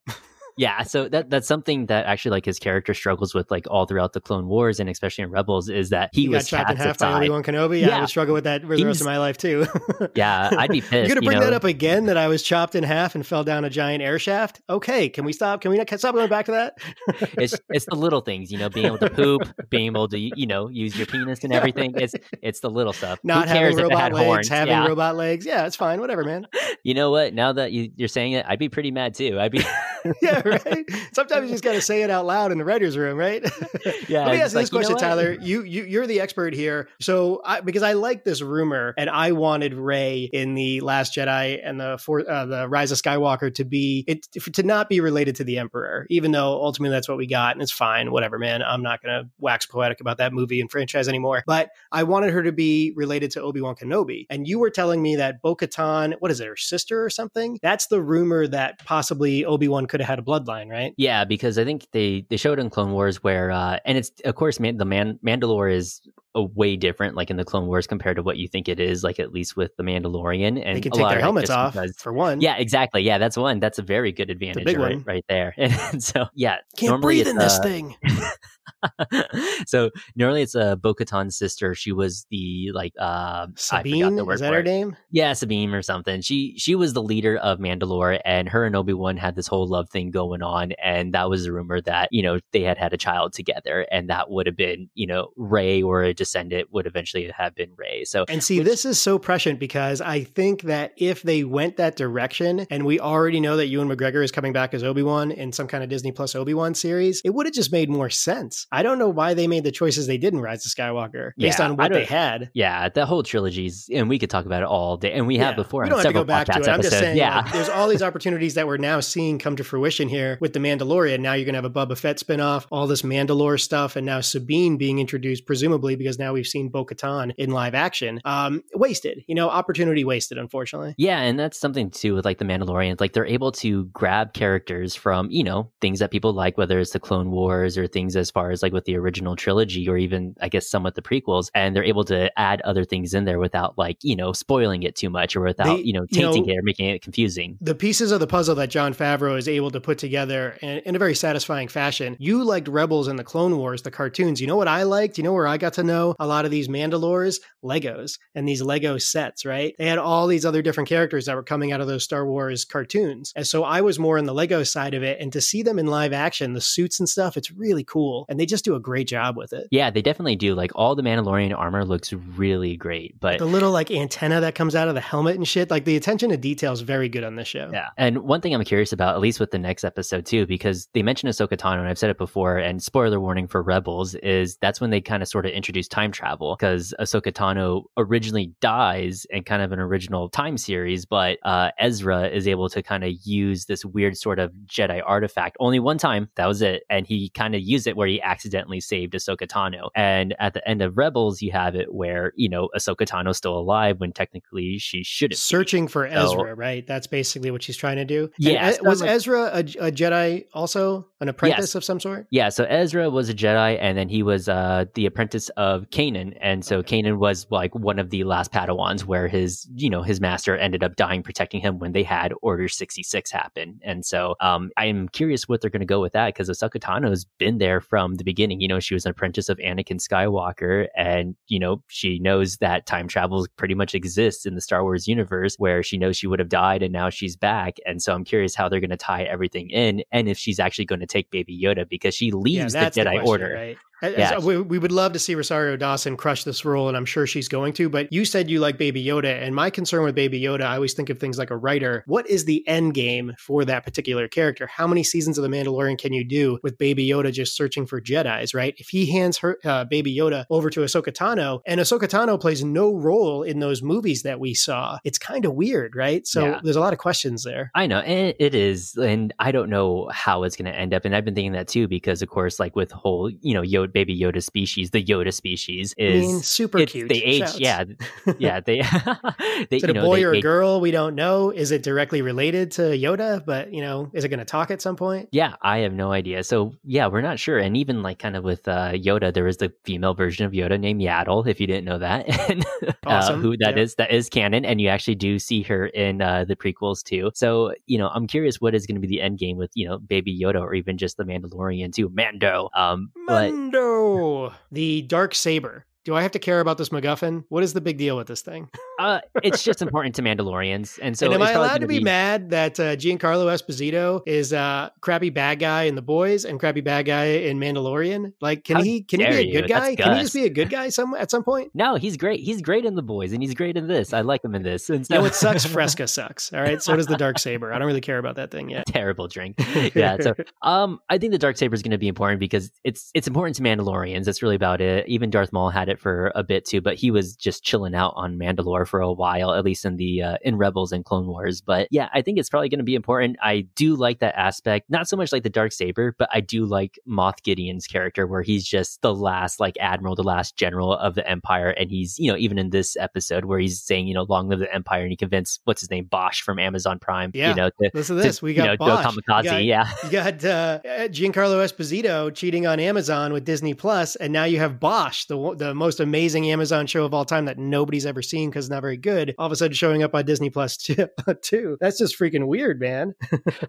Yeah, so that that's something that actually like his character struggles with like all throughout the Clone Wars and especially in Rebels is that he, he was chopped in half by Obi-Wan Kenobi. Yeah, yeah. I would struggle with that for the rest of my life too. Yeah, I'd be pissed. You're gonna bring you know? that up again that I was chopped in half and fell down a giant air shaft? Okay, can we stop? Can we not can stop going back to that? it's it's the little things, you know, being able to poop, being able to you know use your penis and everything. It's it's the little stuff. Not Who cares having robot if it had legs, horns? having yeah. robot legs. Yeah, it's fine. Whatever, man. You know what? Now that you, you're saying it, I'd be pretty mad too. I'd be. Yeah. Right? Sometimes you just got to say it out loud in the writer's room, right? Yeah. Let me ask you this like, question, you know Tyler. You, you, you're the expert here. So, I, because I like this rumor and I wanted Rey in The Last Jedi and the for, uh, the Rise of Skywalker to be, it, to not be related to the Emperor, even though ultimately that's what we got and it's fine, whatever, man. I'm not going to wax poetic about that movie and franchise anymore. But I wanted her to be related to Obi-Wan Kenobi. And you were telling me that Bo-Katan, what is it, her sister or something? That's the rumor that possibly Obi-Wan could have had a blood Bloodline, right? Yeah, because I think they they showed in Clone Wars where, uh, and it's of course man, the man Mandalore is a way different, like in the Clone Wars compared to what you think it is, like at least with the Mandalorian. And they can take their helmets off because, for one. Yeah, exactly. Yeah, that's one. That's a very good advantage, big right, one. right there. And, and so, yeah, can't breathe in uh, this thing. So normally it's a uh, Bo-Katan's sister. She was the like uh, Sabine. I forgot the word is that her name? Yeah, Sabine or something. She she was the leader of Mandalore, and her and Obi-Wan had this whole love thing going on, and that was the rumor that you know they had had a child together, and that would have been you know Rey or a descendant would eventually have been Rey. So and see, which, this is so prescient because I think that if they went that direction, and we already know that Ewan McGregor is coming back as Obi-Wan in some kind of Disney Plus Obi-Wan series, it would have just made more sense. I don't know why they made the choices they did in Rise of Skywalker based yeah, on what they had. Yeah, the whole trilogy's, and we could talk about it all day, and we have yeah, before. We don't have to go back to it. Episodes. I'm just saying, yeah. Like, there's all these opportunities that we're now seeing come to fruition here with The Mandalorian. Now you're going to have a Boba Fett spinoff, all this Mandalore stuff, and now Sabine being introduced, presumably because because now we've seen Bo-Katan in live action. Um, wasted, you know, opportunity wasted, unfortunately. Yeah, and that's something too with like the Mandalorians. Like they're able to grab characters from, you know, things that people like, whether it's the Clone Wars or things as far as like with the original trilogy or even, I guess, somewhat the prequels. And they're able to add other things in there without like, you know, spoiling it too much or without, they, you know, tainting you know, it or making it confusing. The pieces of the puzzle that Jon Favreau is able to put together in, in a very satisfying fashion. You liked Rebels and the Clone Wars, the cartoons. You know what I liked? You know where I got to know a lot of these Mandalores? Legos and these Lego sets, right? They had all these other different characters that were coming out of those Star Wars cartoons. And so I was more in the Lego side of it. And to see them in live action, the suits and stuff, it's really cool. And they just do a great job with it. Yeah, they definitely do. Like all the Mandalorian armor looks really great. But the little like antenna that comes out of the helmet and shit, like the attention to detail is very good on this show. Yeah. And one thing I'm curious about, at least with the next episode too, because they mentioned Ahsoka Tano, and I've said it before, and spoiler warning for Rebels, is that's when they kind of sort of introduce time travel, because Ahsoka Tano originally dies in kind of an original time series, but uh, Ezra is able to kind of use this weird sort of Jedi artifact only one time. That was it. And he kind of used it where he accidentally saved Ahsoka Tano. And at the end of Rebels, you have it where, you know, Ahsoka Tano's still alive when technically she shouldn't Searching be. for so, Ezra, right? That's basically what she's trying to do. Yeah. And was Ezra a, a Jedi also? An apprentice yes. of some sort? Yeah. So Ezra was a Jedi, and then he was uh, the apprentice of Kanan. And so okay. Kanan was like one of the last Padawans where his, you know, his master ended up dying protecting him when they had Order sixty-six happen. And so um, I'm curious what they're going to go with that, because Ahsoka Tano's been there from the beginning. You know, she was an apprentice of Anakin Skywalker, and, you know, she knows that time travel pretty much exists in the Star Wars universe, where she knows she would have died and now she's back. And so I'm curious how they're going to tie everything in, and if she's actually going to take Baby Yoda, because she leaves yeah, the Jedi the question, Order. Right? Yeah. We, we would love to see Rosario Dawson crush this role, and I'm sure she's going to, but you said you like Baby Yoda, and my concern with Baby Yoda, I always think of things like a writer. What is the end game for that particular character? How many seasons of The Mandalorian can you do with Baby Yoda just searching for Jedis, right? If he hands her uh, Baby Yoda over to Ahsoka Tano, and Ahsoka Tano plays no role in those movies that we saw, it's kind of weird, right? So yeah. There's a lot of questions there. I know, and it is, and I don't know how it's going to end up, and I've been thinking that too, because of course, like with whole, you know, Yoda Baby Yoda species, the Yoda species is I mean, super it, cute. They age, Shouts. yeah, yeah. They, they is it a know, boy they, or a girl? We don't know. Is it directly related to Yoda? But you know, is it going to talk at some point? Yeah, I have no idea. So yeah, we're not sure. And even like kind of with uh, Yoda, there is the female version of Yoda named Yaddle, if you didn't know that. And, awesome. Uh, who that yeah. is? That is canon, and you actually do see her in uh, the prequels too. So you know, I'm curious what is going to be the end game with you know Baby Yoda, or even just the Mandalorian too, Mando. Um, Mando. But, No, the dark saber. Do I have to care about this MacGuffin? What is the big deal with this thing? uh, it's just important to Mandalorians. And so, and am I allowed to be, be mad that uh, Giancarlo Esposito is a uh, crappy bad guy in The Boys and crappy bad guy in Mandalorian? Like, can How he can he be a good you? guy? That's can Gus. he just be a good guy some at some point? No, he's great. He's great in The Boys, and he's great in this. I like him in this. And so- you know, it sucks. Fresca sucks. All right, so does the dark saber. I don't really care about that thing yet. Terrible drink. Yeah. So, um, I think the dark saber is going to be important because it's it's important to Mandalorians. That's really about it. Even Darth Maul had it for a bit too, but he was just chilling out on Mandalore for a while, at least in the uh, in Rebels and Clone Wars. But yeah, I think it's probably going to be important. I do like that aspect, not so much like the Darksaber, but I do like Moff Gideon's character, where he's just the last like admiral, the last general of the Empire, and he's, you know, even in this episode where he's saying, you know, long live the Empire, and he convinced what's his name, Bosch from Amazon Prime. Yeah, you know, to, listen to this. To, we got you know, Bosch. Go kamikaze. You got, yeah, you got uh, Giancarlo Esposito cheating on Amazon with Disney Plus, and now you have Bosch, the the most amazing Amazon show of all time that nobody's ever seen because it's not very good, all of a sudden showing up on Disney Plus too. That's just freaking weird, man.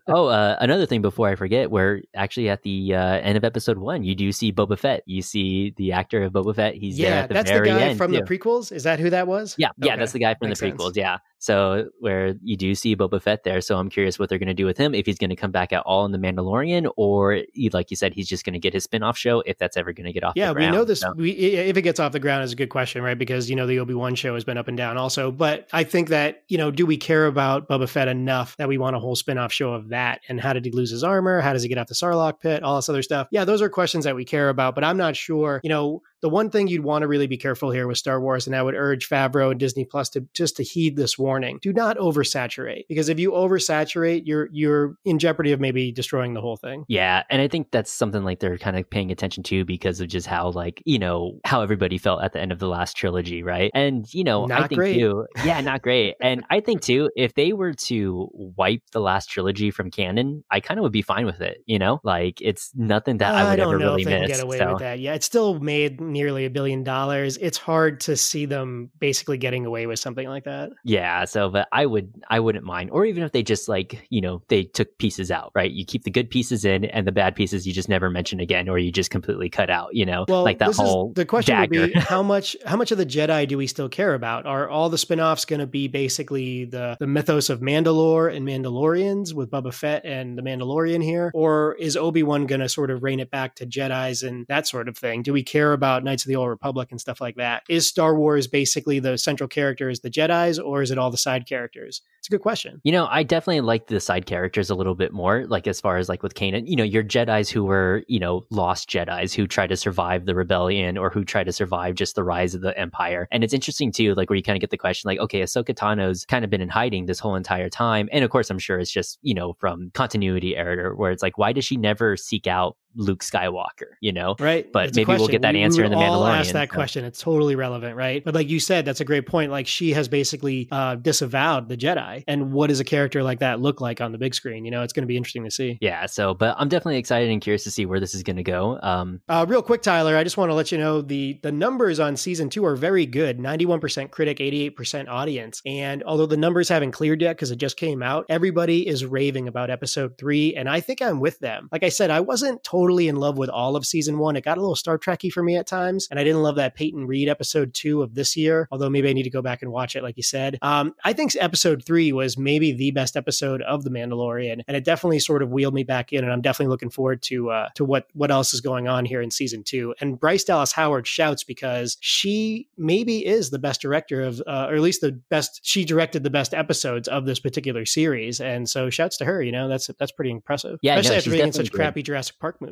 oh, uh, another thing before I forget, we're actually at the uh, end of episode one, you do see Boba Fett. You see the actor of Boba Fett. He's yeah, there at the very end. Yeah, that's the guy from too. the prequels? Is that who that was? Yeah, yeah, okay. That's the guy from Makes the prequels, sense. yeah. So where you do see Boba Fett there. So I'm curious what they're going to do with him, if he's going to come back at all in The Mandalorian, or like you said, he's just going to get his spinoff show, if that's ever going to get off yeah, the ground. Yeah, we know this. So. We, if it gets off the ground is a good question, right? Because, you know, the Obi-Wan show has been up and down also. But I think that, you know, do we care about Boba Fett enough that we want a whole spinoff show of that? And how did he lose his armor? How does he get out the Sarlacc pit? All this other stuff. Yeah, those are questions that we care about, but I'm not sure, you know, the one thing you'd want to really be careful here with Star Wars, and I would urge Favreau and Disney Plus to just to heed this warning, do not oversaturate, because if you oversaturate, you're you're in jeopardy of maybe destroying the whole thing. Yeah, and I think that's something like they're kind of paying attention to because of just how, like, you know, how everybody felt at the end of the last trilogy, right? And, you know, not I think great. too, yeah, not great. And I think too, if they were to wipe the last trilogy from canon, I kind of would be fine with it, you know? Like, it's nothing that I would I ever really miss. I don't know if they can get away so. with that. Yeah, it still made nearly a billion dollars. It's hard to see them basically getting away with something like that. Yeah, so but I would I wouldn't mind. Or even if they just, like, you know, they took pieces out, right? You keep the good pieces in and the bad pieces you just never mention again, or you just completely cut out, you know? Well, like that whole is, the question dagger. Would be how much how much of the Jedi do we still care about? Are all the spinoffs going to be basically the the mythos of Mandalore and Mandalorians with Boba Fett and the Mandalorian here? Or is Obi-Wan going to sort of rein it back to Jedis and that sort of thing? Do we care about Knights of the Old Republic and stuff like that? Is Star Wars basically the central characters, the Jedis, or is it all the side characters? It's a good question. You know, I definitely like the side characters a little bit more, like as far as like with Kanan, you know, your Jedis who were, you know, lost Jedis who try to survive the rebellion or who try to survive just the rise of the Empire. And it's interesting too, like where you kind of get the question, like, okay, Ahsoka Tano's kind of been in hiding this whole entire time. And of course, I'm sure it's just, you know, from continuity error where it's like, why does she never seek out Luke Skywalker, you know? Right. But it's maybe we'll get that we, answer we in The Mandalorian. All ask that question. It's totally relevant, right? But like you said, that's a great point. Like she has basically uh, disavowed the Jedi. And what does a character like that look like on the big screen? You know, it's going to be interesting to see. Yeah. So, but I'm definitely excited and curious to see where this is going to go. Um, uh, real quick, Tyler, I just want to let you know the, the numbers on season two are very good. ninety-one percent critic, eighty-eight percent audience. And although the numbers haven't cleared yet because it just came out, everybody is raving about episode three. And I think I'm with them. Like I said, I wasn't totally Totally in love with all of season one. It got a little Star Trek-y for me at times, and I didn't love that Peyton Reed episode two of this year, although maybe I need to go back and watch it, like you said. Um, I think episode three was maybe the best episode of The Mandalorian, and it definitely sort of wheeled me back in, and I'm definitely looking forward to uh, to what, what else is going on here in season two. And Bryce Dallas Howard shouts because she maybe is the best director of, uh, or at least the best, she directed the best episodes of this particular series, and so shouts to her, you know, that's that's pretty impressive. Yeah, especially no, after reading such crappy great. Jurassic Park movies.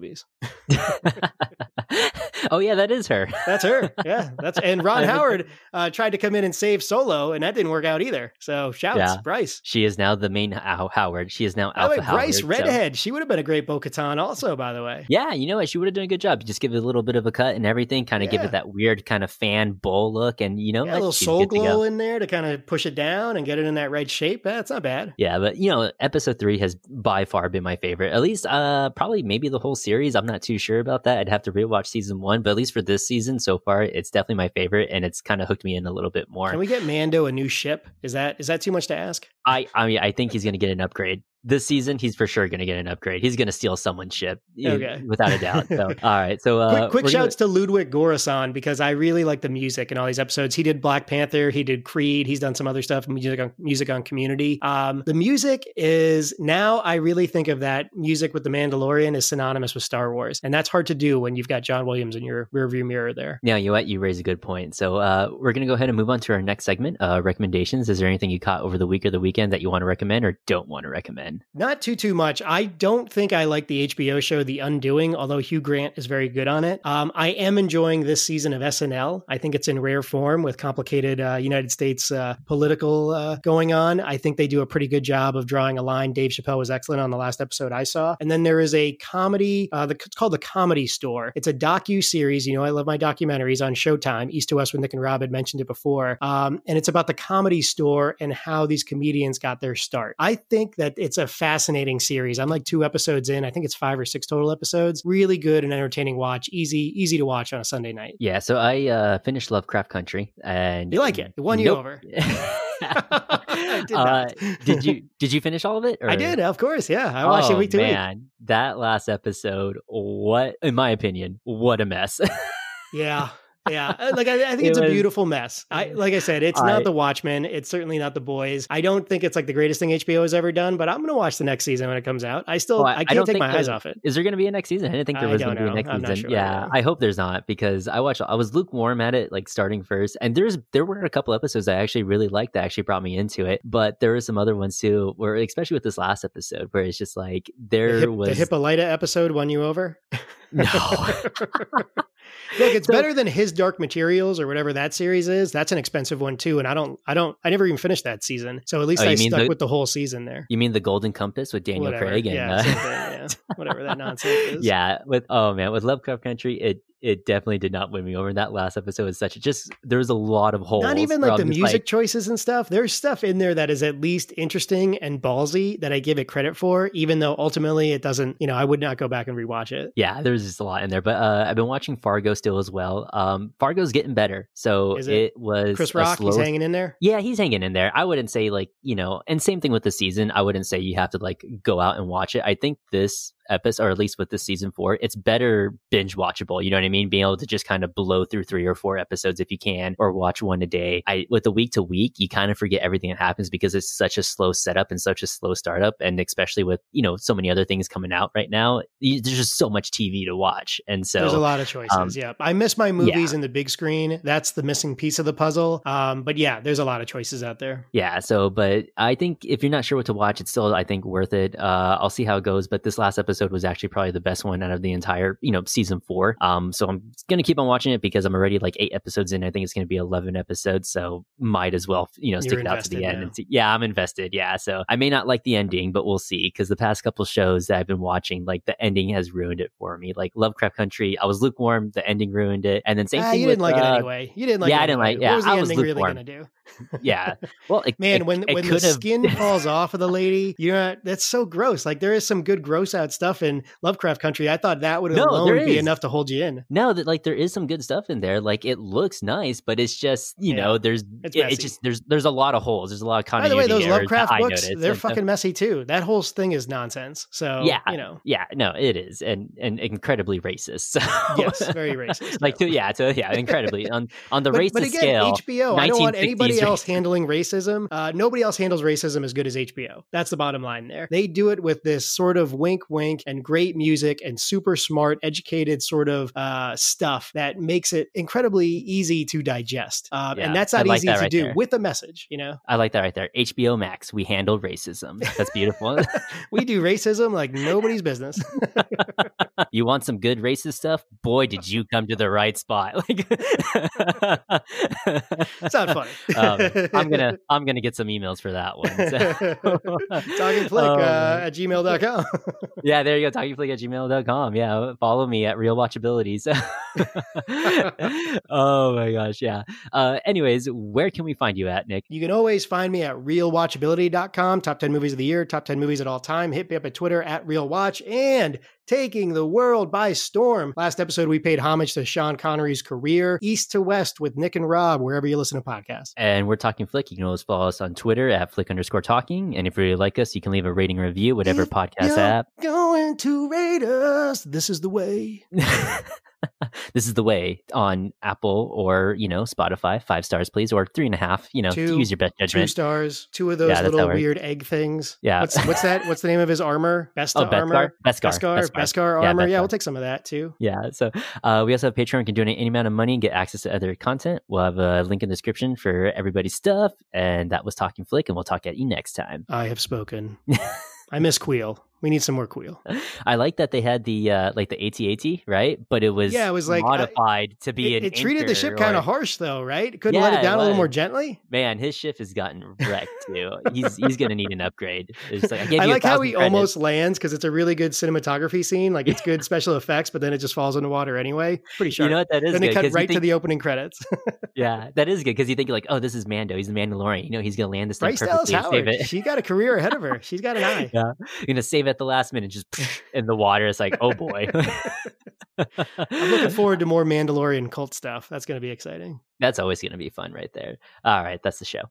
Oh yeah, that is her. That's her. Yeah, that's and Ron Howard uh, tried to come in and save Solo, and that didn't work out either. So shouts, yeah. Bryce. She is now the main Al- Howard. She is now Alpha oh, wait, Bryce Howard, Redhead. So. She would have been a great Bo-Katan, also. By the way, yeah, you know what? She would have done a good job. You just give it a little bit of a cut and everything, kind of yeah. give it that weird kind of fan bull look, and you know, yeah, like, a little soul glow in there to kind of push it down and get it in that right shape. That's not bad. Yeah, but you know, episode three has by far been my favorite. At least, uh, probably maybe the whole series. I'm not too sure about that. I'd have to rewatch season one, but at least for this season so far, it's definitely my favorite, and it's kind of hooked me in a little bit more. Can we get Mando a new ship? Is that is that too much to ask? I I mean, I think he's going to get an upgrade. This season, he's for sure going to get an upgrade. He's going to steal someone's ship, okay. without a doubt. So, all right. So, uh, quick, quick shouts gonna... to Ludwig Göransson, because I really like the music in all these episodes. He did Black Panther, he did Creed, he's done some other stuff, music on, music on Community. Um, the music is now, I really think of that music with The Mandalorian as synonymous with Star Wars, and that's hard to do when you've got John Williams in your rearview mirror there. Yeah, you you raise a good point. So, uh, we're going to go ahead and move on to our next segment, uh, recommendations. Is there anything you caught over the week or the weekend that you want to recommend or don't want to recommend? Not too, too much. I don't think I like the H B O show The Undoing, although Hugh Grant is very good on it. Um, I am enjoying this season of S N L. I think it's in rare form with complicated uh, United States uh, political uh, going on. I think they do a pretty good job of drawing a line. Dave Chappelle was excellent on the last episode I saw. And then there is a comedy, uh, the, it's called The Comedy Store. It's a docu-series. You know, I love my documentaries on Showtime. East to West with Nick and Rob had mentioned it before. Um, and it's about The Comedy Store and how these comedians got their start. I think that it's a fascinating series. I'm like two episodes in. I think it's five or six total episodes. Really good and entertaining watch. Easy, easy to watch on a Sunday night. Yeah. So I uh, finished Lovecraft Country, and you like it? It won nope. you over. I did, uh, did you did you finish all of it? Or? I did, of course. Yeah, I watched oh, it week to man. week. That last episode, what, in my opinion, what a mess. Yeah. Yeah, like I, I think it it's was, a beautiful mess. I, like I said, it's I, not The Watchmen. It's certainly not The Boys. I don't think it's like the greatest thing H B O has ever done, but I'm going to watch the next season when it comes out. I still, well, I, I can't I take my eyes off it. Is there going to be a next season? I didn't think there was going to be a next I'm season. Sure. Yeah, I hope there's not, because I watched, I was lukewarm at it, like starting first. And there's there were a couple episodes I actually really liked that actually brought me into it. But there were some other ones too, where especially with this last episode, where it's just like, there the hip, was... The Hippolyta episode won you over? No. Look, it's so, better than his Dark Materials or whatever that series is. That's an expensive one too, and I don't, I don't, I never even finished that season. So at least oh, I stuck the, with the whole season there. You mean the Golden Compass with Daniel whatever. Craig and yeah, uh, yeah, whatever that nonsense is. Yeah, with oh man, with Lovecraft Country, it it definitely did not win me over. That last episode was such a just. There was a lot of holes. Not even like the music like, choices and stuff. There's stuff in there that is at least interesting and ballsy that I give it credit for, even though ultimately it doesn't. You know, I would not go back and rewatch it. Yeah, there's just a lot in there, but uh, I've been watching Fargo still as well. Um, Fargo's getting better. So it, it was Chris Rock. Slow... He's hanging in there. Yeah, he's hanging in there. I wouldn't say like, you know, and same thing with the season. I wouldn't say you have to like go out and watch it. I think this episode, or at least with the season four, it's better binge watchable. You know what I mean? Being able to just kind of blow through three or four episodes if you can, or watch one a day. I with the week to week, you kind of forget everything that happens because it's such a slow setup and such a slow startup. And especially with, you know, so many other things coming out right now, you, there's just so much T V to watch. And so there's a lot of choices. Um, yeah. I miss my movies yeah. in the big screen. That's the missing piece of the puzzle. Um, but yeah, there's a lot of choices out there. Yeah. So, but I think if you're not sure what to watch, it's still, I think, worth it. Uh, I'll see how it goes. But this last episode was actually probably the best one out of the entire, you know, season four. Um, so I'm going to keep on watching it because I'm already like eight episodes in. I think it's going to be eleven episodes. So might as well, you know, stick it out to the end. And see. Yeah, I'm invested. Yeah. So I may not like the ending, but we'll see. Because the past couple shows that I've been watching, like the ending has ruined it for me. Like Lovecraft Country, I was lukewarm. The ending ruined it. And then same ah, thing. You didn't with, like uh, it anyway. You didn't like yeah, it. Yeah, I didn't anyway. like it. Yeah, what was the I ending was lukewarm. Really going to do? Yeah. Well, it, man, it, when, it when the skin falls off of the lady, you know, that's so gross. Like there is some good gross out stuff in Lovecraft Country. I thought that would no, alone be enough to hold you in. No, that like there is some good stuff in there. Like it looks nice, but it's just, you yeah. know, there's it's, it, it's just there's there's a lot of holes. There's a lot of continuity. By the way, those Lovecraft books, they're and, fucking messy too. That whole thing is nonsense. So yeah, you know, yeah, no, it is, and and incredibly racist. So. Yes, very racist. like to, yeah, to, yeah, incredibly on on the but, racist but again, scale. H B O, I don't want anybody else handling racism. Uh, nobody else handles racism as good as H B O. That's the bottom line there. They do it with this sort of wink wink and great music and super smart, educated sort of uh, stuff that makes it incredibly easy to digest. Um, yeah, and that's not like easy that to right do there. With a message, you know? I like that right there. H B O Max, we handle racism. That's beautiful. We do racism like nobody's business. You want some good racist stuff? Boy, did you come to the right spot. Like, it's not funny. um, I'm going to I'm gonna get some emails for that one. So. Talking Flick um, uh, at gmail dot com. Yeah, there you go. Talkingflick at gmail dot com. Yeah, follow me at Real Watchabilities. Oh my gosh, yeah. Uh, anyways, where can we find you at, Nick? You can always find me at real watchability dot com. Top ten movies of the year, top ten movies at all time. Hit me up at Twitter at Real Watch and taking the world by storm. Last episode, we paid homage to Sean Connery's career, East to West with Nick and Rob, wherever you listen to podcasts. And we're Talking Flick. You can always follow us on Twitter at Flick underscore Talking. And if you really like us, you can leave a rating and review, whatever if podcast app. Going to rate us. This is the way. This is the way on Apple or, you know, Spotify. Five stars, please, or three and a half. You know, two, use your best judgment. Two stars, two of those yeah, little weird egg things. Yeah. What's, what's that? What's the name of his armor? Besta oh, armor. Beskar. Beskar. Beskar, Beskar armor. Yeah, yeah, we'll take some of that too. Yeah. So uh, we also have Patreon. You can donate any amount of money and get access to other content. We'll have a link in the description for everybody's stuff. And that was Talking Flick, and we'll talk at you next time. I have spoken. I miss Queel. We need some more Queel. I like that they had the uh, like the AT-AT, right? But it was, yeah, it was like, modified I, to be it, an It treated the ship or... kind of harsh though, right? It couldn't yeah, let it down it a little more gently. Man, his ship has gotten wrecked too. he's he's going to need an upgrade. It's like, I, I like how he credits. almost lands because it's a really good cinematography scene. Like it's good special effects, but then it just falls into water anyway. Pretty sharp. You know what? That is then good. Then it cut right think... to the opening credits. Yeah, that is good because you think like, oh, this is Mando. He's the Mandalorian. You know, he's going to land this thing Bryce perfectly. Dallas Howard. Save it. She got a career ahead of her. She's got an eye. Yeah. You're going to save at the last minute, just in the water. It's like, oh boy. I'm looking forward to more Mandalorian cult stuff. That's going to be exciting. That's always going to be fun right there. All right, that's the show.